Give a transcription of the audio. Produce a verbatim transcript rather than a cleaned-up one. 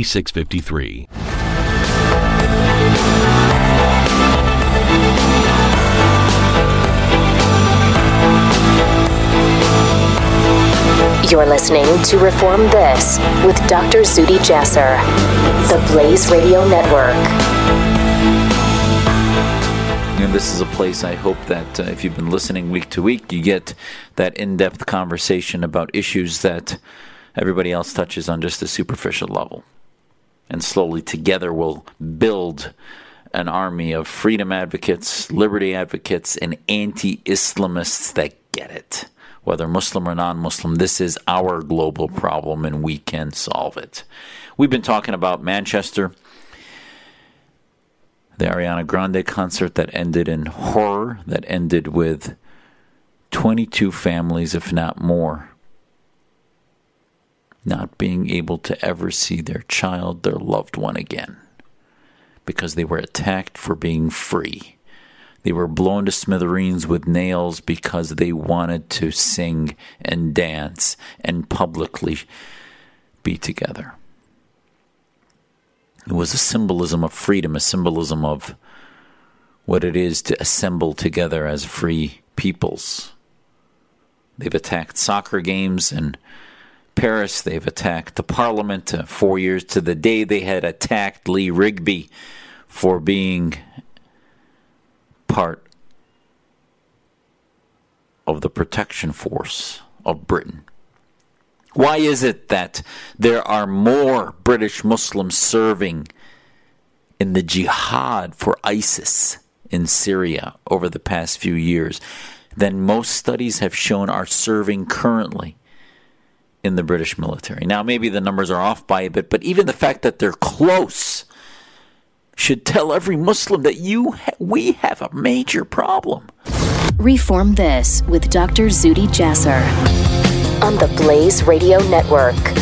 forty-six fifty-three. You're listening to Reform This with Doctor Zudi Jasser, the Blaze Radio Network. This is a place I hope that uh, if you've been listening week to week, you get that in-depth conversation about issues that everybody else touches on just a superficial level. And slowly together we'll build an army of freedom advocates, liberty advocates, and anti-Islamists that get it. Whether Muslim or non-Muslim, this is our global problem and we can solve it. We've been talking about Manchester, the Ariana Grande concert that ended in horror, that ended with twenty-two families, if not more, not being able to ever see their child, their loved one again, because they were attacked for being free. They were blown to smithereens with nails because they wanted to sing and dance and publicly be together. It was a symbolism of freedom, a symbolism of what it is to assemble together as free peoples. They've attacked soccer games and Paris, they've attacked the parliament. Uh, four years to the day, they had attacked Lee Rigby for being part of the protection force of Britain. Why is it that there are more British Muslims serving in the jihad for ISIS in Syria over the past few years than most studies have shown are serving currently in the British military? Now, maybe the numbers are off by a bit, but even the fact that they're close should tell every Muslim that you ha- we have a major problem. Reform This with Doctor Zudi Jasser on the Blaze Radio Network.